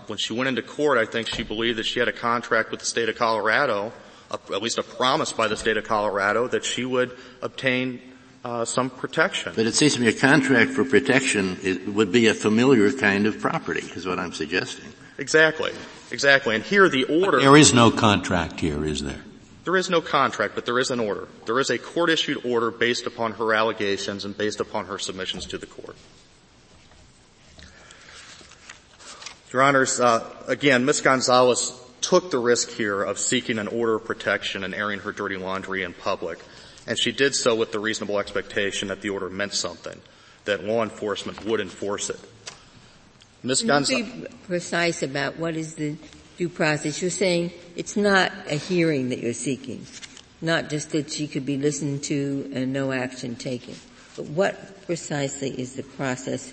when she went into court, I think she believed that she had a contract with the state of Colorado, at least a promise by the state of Colorado that she would obtain some protection. But it seems to me a contract for protection would be a familiar kind of property, is what I'm suggesting. Exactly. And here the order... But there is no contract here, is there? There is no contract, but there is an order. There is a court-issued order based upon her allegations and based upon her submissions to the court. Your Honors, again, Ms. Gonzalez took the risk here of seeking an order of protection and airing her dirty laundry in public, and she did so with the reasonable expectation that the order meant something, that law enforcement would enforce it. Ms. Gonzalez... Be precise about what is the due process. You're saying it's not a hearing that you're seeking, not just that she could be listened to and no action taken. But what precisely is the process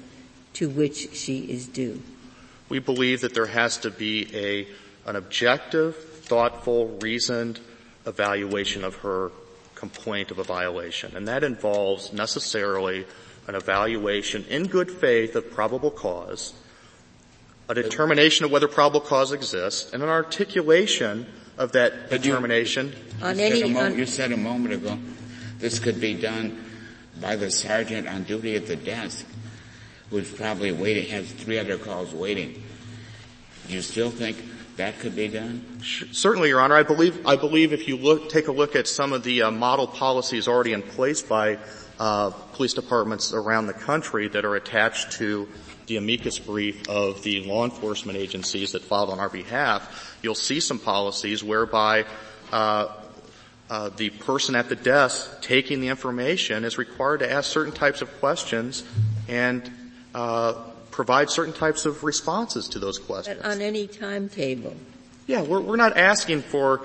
to which she is due? We believe that there has to be an objective, thoughtful, reasoned evaluation of her complaint of a violation. And that involves necessarily an evaluation in good faith of probable cause, a determination of whether probable cause exists, and an articulation of that determination. You said a moment ago this could be done by the sergeant on duty at the desk, who's probably waiting, has three other calls waiting. Do you still think that could be done? Certainly, Your Honor. I believe if you take a look at some of the model policies already in place by police departments around the country that are attached to the amicus brief of the law enforcement agencies that filed on our behalf, you'll see some policies whereby the person at the desk taking the information is required to ask certain types of questions and provide certain types of responses to those questions. But on any timetable? Yeah, we're not asking for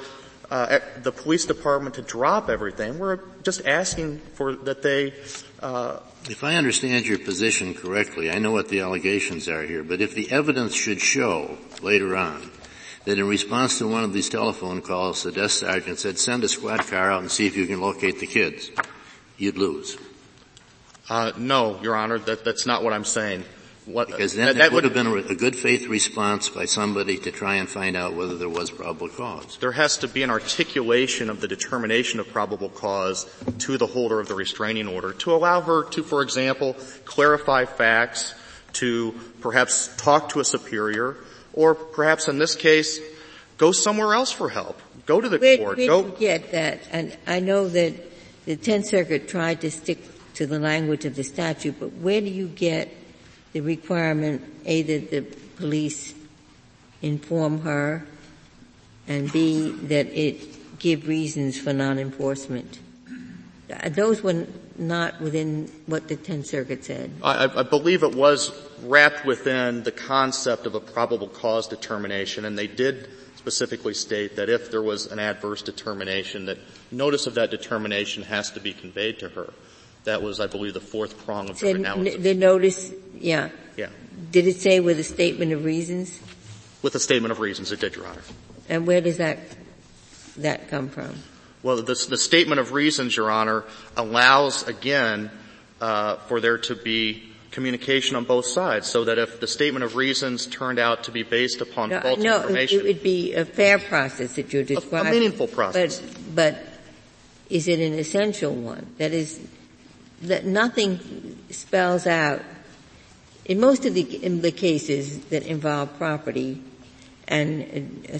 the police department to drop everything. We're just asking for that they If I understand your position correctly, I know what the allegations are here, but if the evidence should show later on that in response to one of these telephone calls, the desk sergeant said, send a squad car out and see if you can locate the kids, you'd lose. No, Your Honor, that's not what I'm saying. Because then that would have been a good faith response by somebody to try and find out whether there was probable cause. There has to be an articulation of the determination of probable cause to the holder of the restraining order to allow her to, for example, clarify facts, to perhaps talk to a superior, or perhaps in this case, go somewhere else for help. Go to the court. We forget that. And I know that the Tenth Circuit tried to stick to the language of the statute, but where do you get the requirement, A, that the police inform her, and B, that it give reasons for non-enforcement? Those were not within what the Tenth Circuit said. I believe it was wrapped within the concept of a probable cause determination, and they did specifically state that if there was an adverse determination, that notice of that determination has to be conveyed to her. That was, I believe, the fourth prong of the analysis. The notice, yeah. Yeah. Did it say with a statement of reasons? With a statement of reasons, it did, Your Honor. And where does that come from? Well, the statement of reasons, Your Honor, allows, again, for there to be communication on both sides, so that if the statement of reasons turned out to be based upon false information. It would be a fair process that you're describing. A meaningful process. But is it an essential one? That is, that nothing spells out, in most of the cases that involve property and a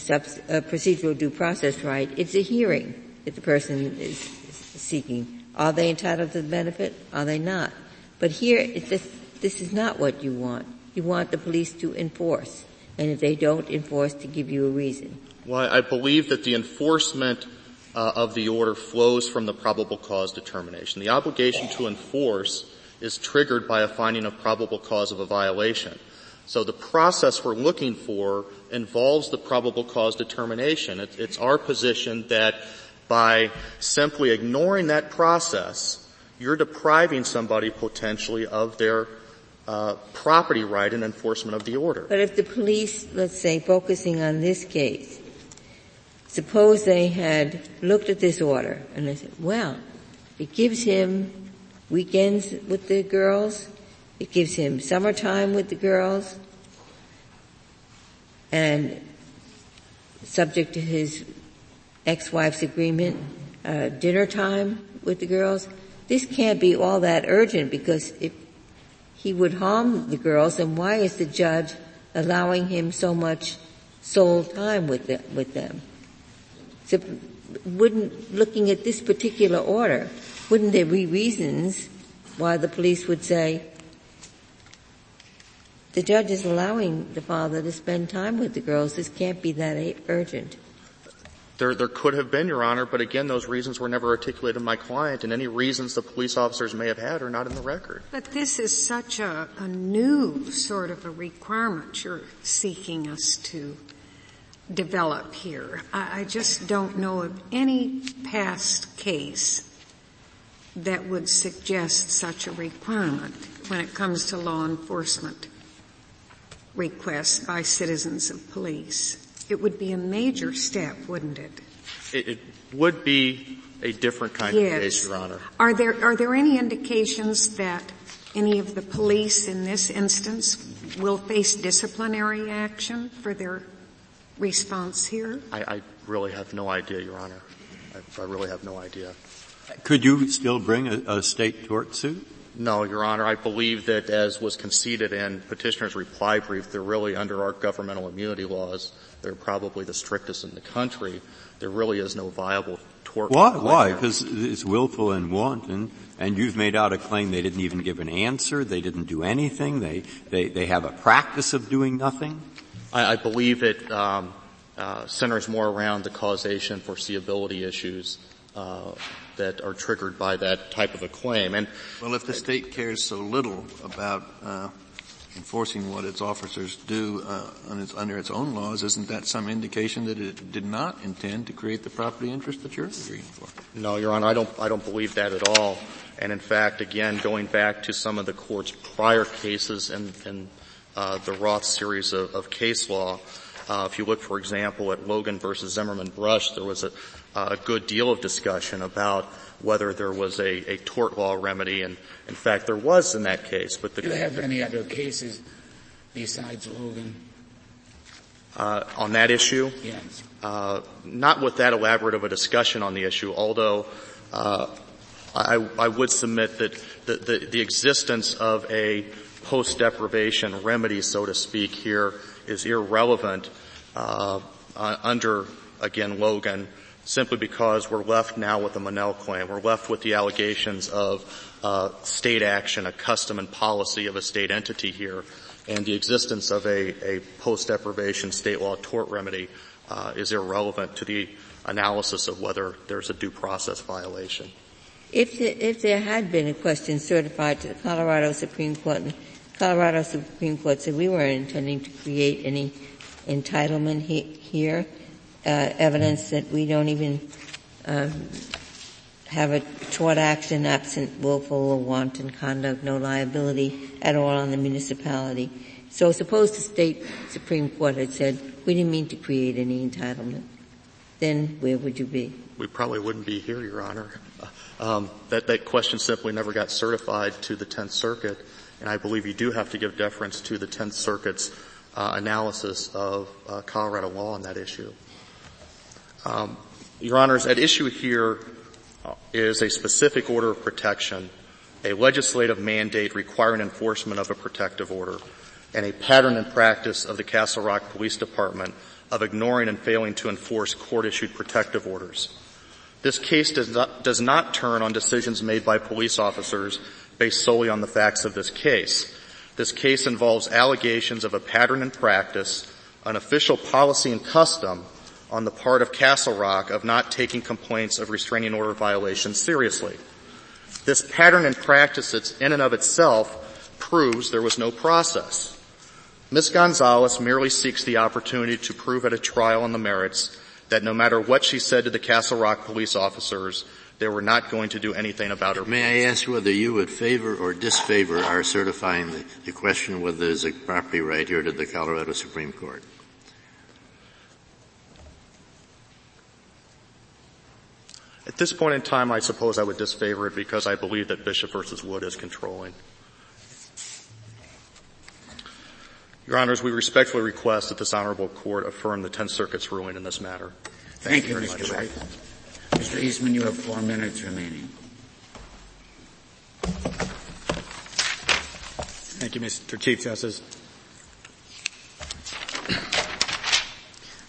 procedural due process right, it's a hearing that the person is seeking. Are they entitled to the benefit? Are they not? But here, this is not what you want. You want the police to enforce, and if they don't enforce, to give you a reason. Well, I believe that the enforcement of the order flows from the probable cause determination. The obligation to enforce is triggered by a finding of probable cause of a violation. So the process we're looking for involves the probable cause determination. It's our position that by simply ignoring that process, you're depriving somebody potentially of their property right in enforcement of the order. But if the police, let's say, focusing on this case, suppose they had looked at this order and they said, well, it gives him weekends with the girls, it gives him summertime with the girls, and subject to his ex-wife's agreement, dinner time with the girls. This can't be all that urgent, because if he would harm the girls, then why is the judge allowing him so much sole time with them? So looking at this particular order, wouldn't there be reasons why the police would say, the judge is allowing the father to spend time with the girls, this can't be that urgent? There could have been, Your Honor, but again, those reasons were never articulated by my client, and any reasons the police officers may have had are not in the record. But this is such a new sort of a requirement you're seeking us to develop here. I just don't know of any past case that would suggest such a requirement when it comes to law enforcement. requests by citizens of police. It would be a major step, wouldn't it? It would be a different kind of case, Your Honor. Are there any indications that any of the police in this instance will face disciplinary action for their response here? I really have no idea, Your Honor. I really have no idea. Could you still bring a state tort suit? No, Your Honor. I believe that, as was conceded in Petitioner's reply brief, they're really, under our governmental immunity laws, they're probably the strictest in the country. There really is no viable tort. Why? Because it's willful and wanton, and you've made out a claim they didn't even give an answer, they didn't do anything, they have a practice of doing nothing. I believe it centers more around the causation, foreseeability issues that are triggered by that type of a claim. And well, if the state cares so little about enforcing what its officers do under its own laws, isn't that some indication that it did not intend to create the property interest that you're agreeing for? No, Your Honor, I don't believe that at all. And in fact, again, going back to some of the court's prior cases and the Roth series of case law, if you look, for example, at Logan versus Zimmerman Brush, there was a good deal of discussion about whether there was a tort law remedy, and in fact there was in that case. But do they have any other cases besides Logan on that issue? Yes. Not with that elaborate of a discussion on the issue, although I would submit that the existence of a post-deprivation remedy, so to speak, here is irrelevant under, again, Logan, simply because we're left now with a Monell claim. We're left with the allegations of state action, a custom and policy of a state entity here, and the existence of a post-deprivation state law tort remedy is irrelevant to the analysis of whether there's a due process violation. If there had been a question certified to the Colorado Supreme Court, and Colorado Supreme Court said we weren't intending to create any entitlement here, evidence that we don't even have a tort action absent willful or wanton conduct, no liability at all on the municipality. So suppose the state Supreme Court had said we didn't mean to create any entitlement, then where would you be? We probably wouldn't be here, Your Honor. That question simply never got certified to the 10th Circuit, and I believe you do have to give deference to the 10th Circuit's analysis of Colorado law on that issue. Your Honors, at issue here is a specific order of protection, a legislative mandate requiring enforcement of a protective order, and a pattern and practice of the Castle Rock Police Department of ignoring and failing to enforce court-issued protective orders. This case does not turn on decisions made by police officers based solely on the facts of this case. This case involves allegations of a pattern and practice, an official policy and custom on the part of Castle Rock of not taking complaints of restraining order violations seriously. This pattern and practice in and of itself proves there was no process. Ms. Gonzalez merely seeks the opportunity to prove at a trial on the merits that no matter what she said to the Castle Rock police officers, they were not going to do anything about her. May I ask whether you would favor or disfavor our certifying the question whether there's a property right here to the Colorado Supreme Court? At this point in time, I suppose I would disfavor it because I believe that Bishop versus Wood is controlling. Your Honors, we respectfully request that this Honorable Court affirm the Tenth Circuit's ruling in this matter. Thank you, Mr. Reichel. Mr. Eastman, you have 4 minutes remaining. Thank you, Mr. Chief Justice.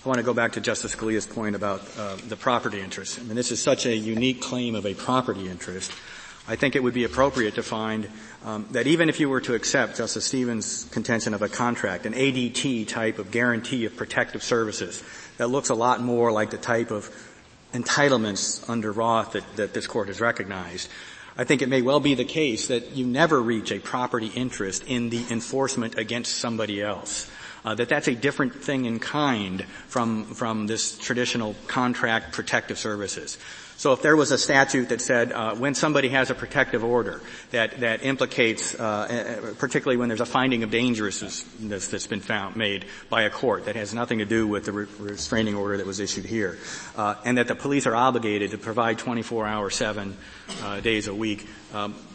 I want to go back to Justice Scalia's point about the property interest. I mean, this is such a unique claim of a property interest. I think it would be appropriate to find that even if you were to accept Justice Stevens' contention of a contract, an ADT type of guarantee of protective services, that looks a lot more like the type of entitlements under Roth that this Court has recognized. I think it may well be the case that you never reach a property interest in the enforcement against somebody else. That's a different thing in kind from this traditional contract protective services. So if there was a statute that said when somebody has a protective order that implicates, particularly when there's a finding of dangerousness that's been made by a court that has nothing to do with the restraining order that was issued here, and that the police are obligated to provide 24/7 days a week,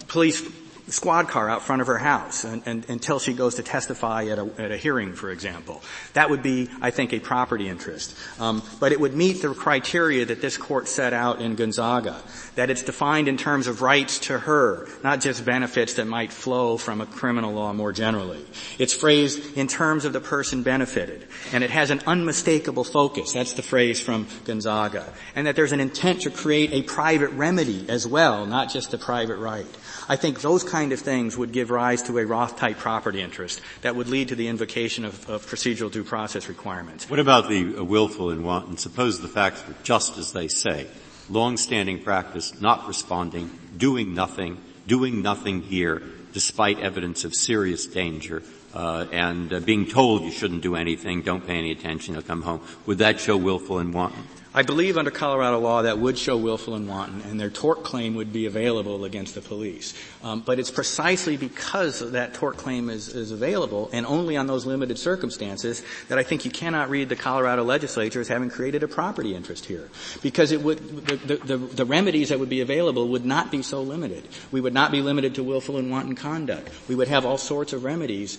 police squad car out front of her house and until she goes to testify at a hearing, for example. That would be, I think, a property interest. But it would meet the criteria that this court set out in Gonzaga, that it's defined in terms of rights to her, not just benefits that might flow from a criminal law more generally. It's phrased in terms of the person benefited, and it has an unmistakable focus. That's the phrase from Gonzaga. And that there's an intent to create a private remedy as well, not just a private right. I think those kind of things would give rise to a Roth-type property interest that would lead to the invocation of procedural due process requirements. What about the willful and wanton? Suppose the facts were just as they say, long-standing practice, not responding, doing nothing here despite evidence of serious danger, and being told you shouldn't do anything, don't pay any attention, you'll come home. Would that show willful and wanton? I believe under Colorado law that would show willful and wanton, and their tort claim would be available against the police. But it's precisely because that tort claim is available, and only on those limited circumstances, that I think you cannot read the Colorado legislature as having created a property interest here. Because it would, the remedies that would be available would not be so limited. We would not be limited to willful and wanton conduct. We would have all sorts of remedies,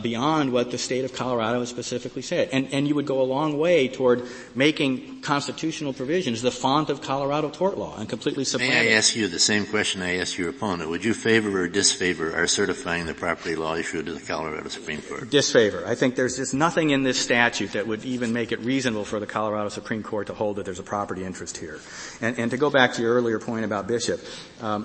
beyond what the state of Colorado has specifically said. And you would go a long way toward making constitutional provisions the font of Colorado tort law and completely supplant it. May I ask you the same question I asked your opponent? Would you favor or disfavor our certifying the property law issue to the Colorado Supreme Court? Disfavor. I think there's just nothing in this statute that would even make it reasonable for the Colorado Supreme Court to hold that there's a property interest here. And to go back to your earlier point about Bishop,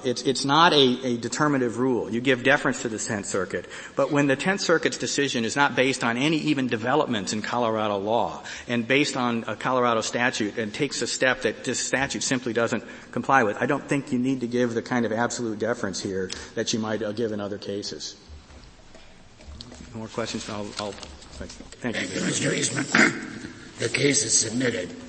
it's not a determinative rule. You give deference to the 10th Circuit, but when the 10th Circuit's decision is not based on any even developments in Colorado law and based on a Colorado statute and takes a step that this statute simply doesn't comply with, I don't think you need to give the kind of absolute deference here that you might give in other cases. More questions? Thank you. Thank you, Mr. Eastman. The case is submitted.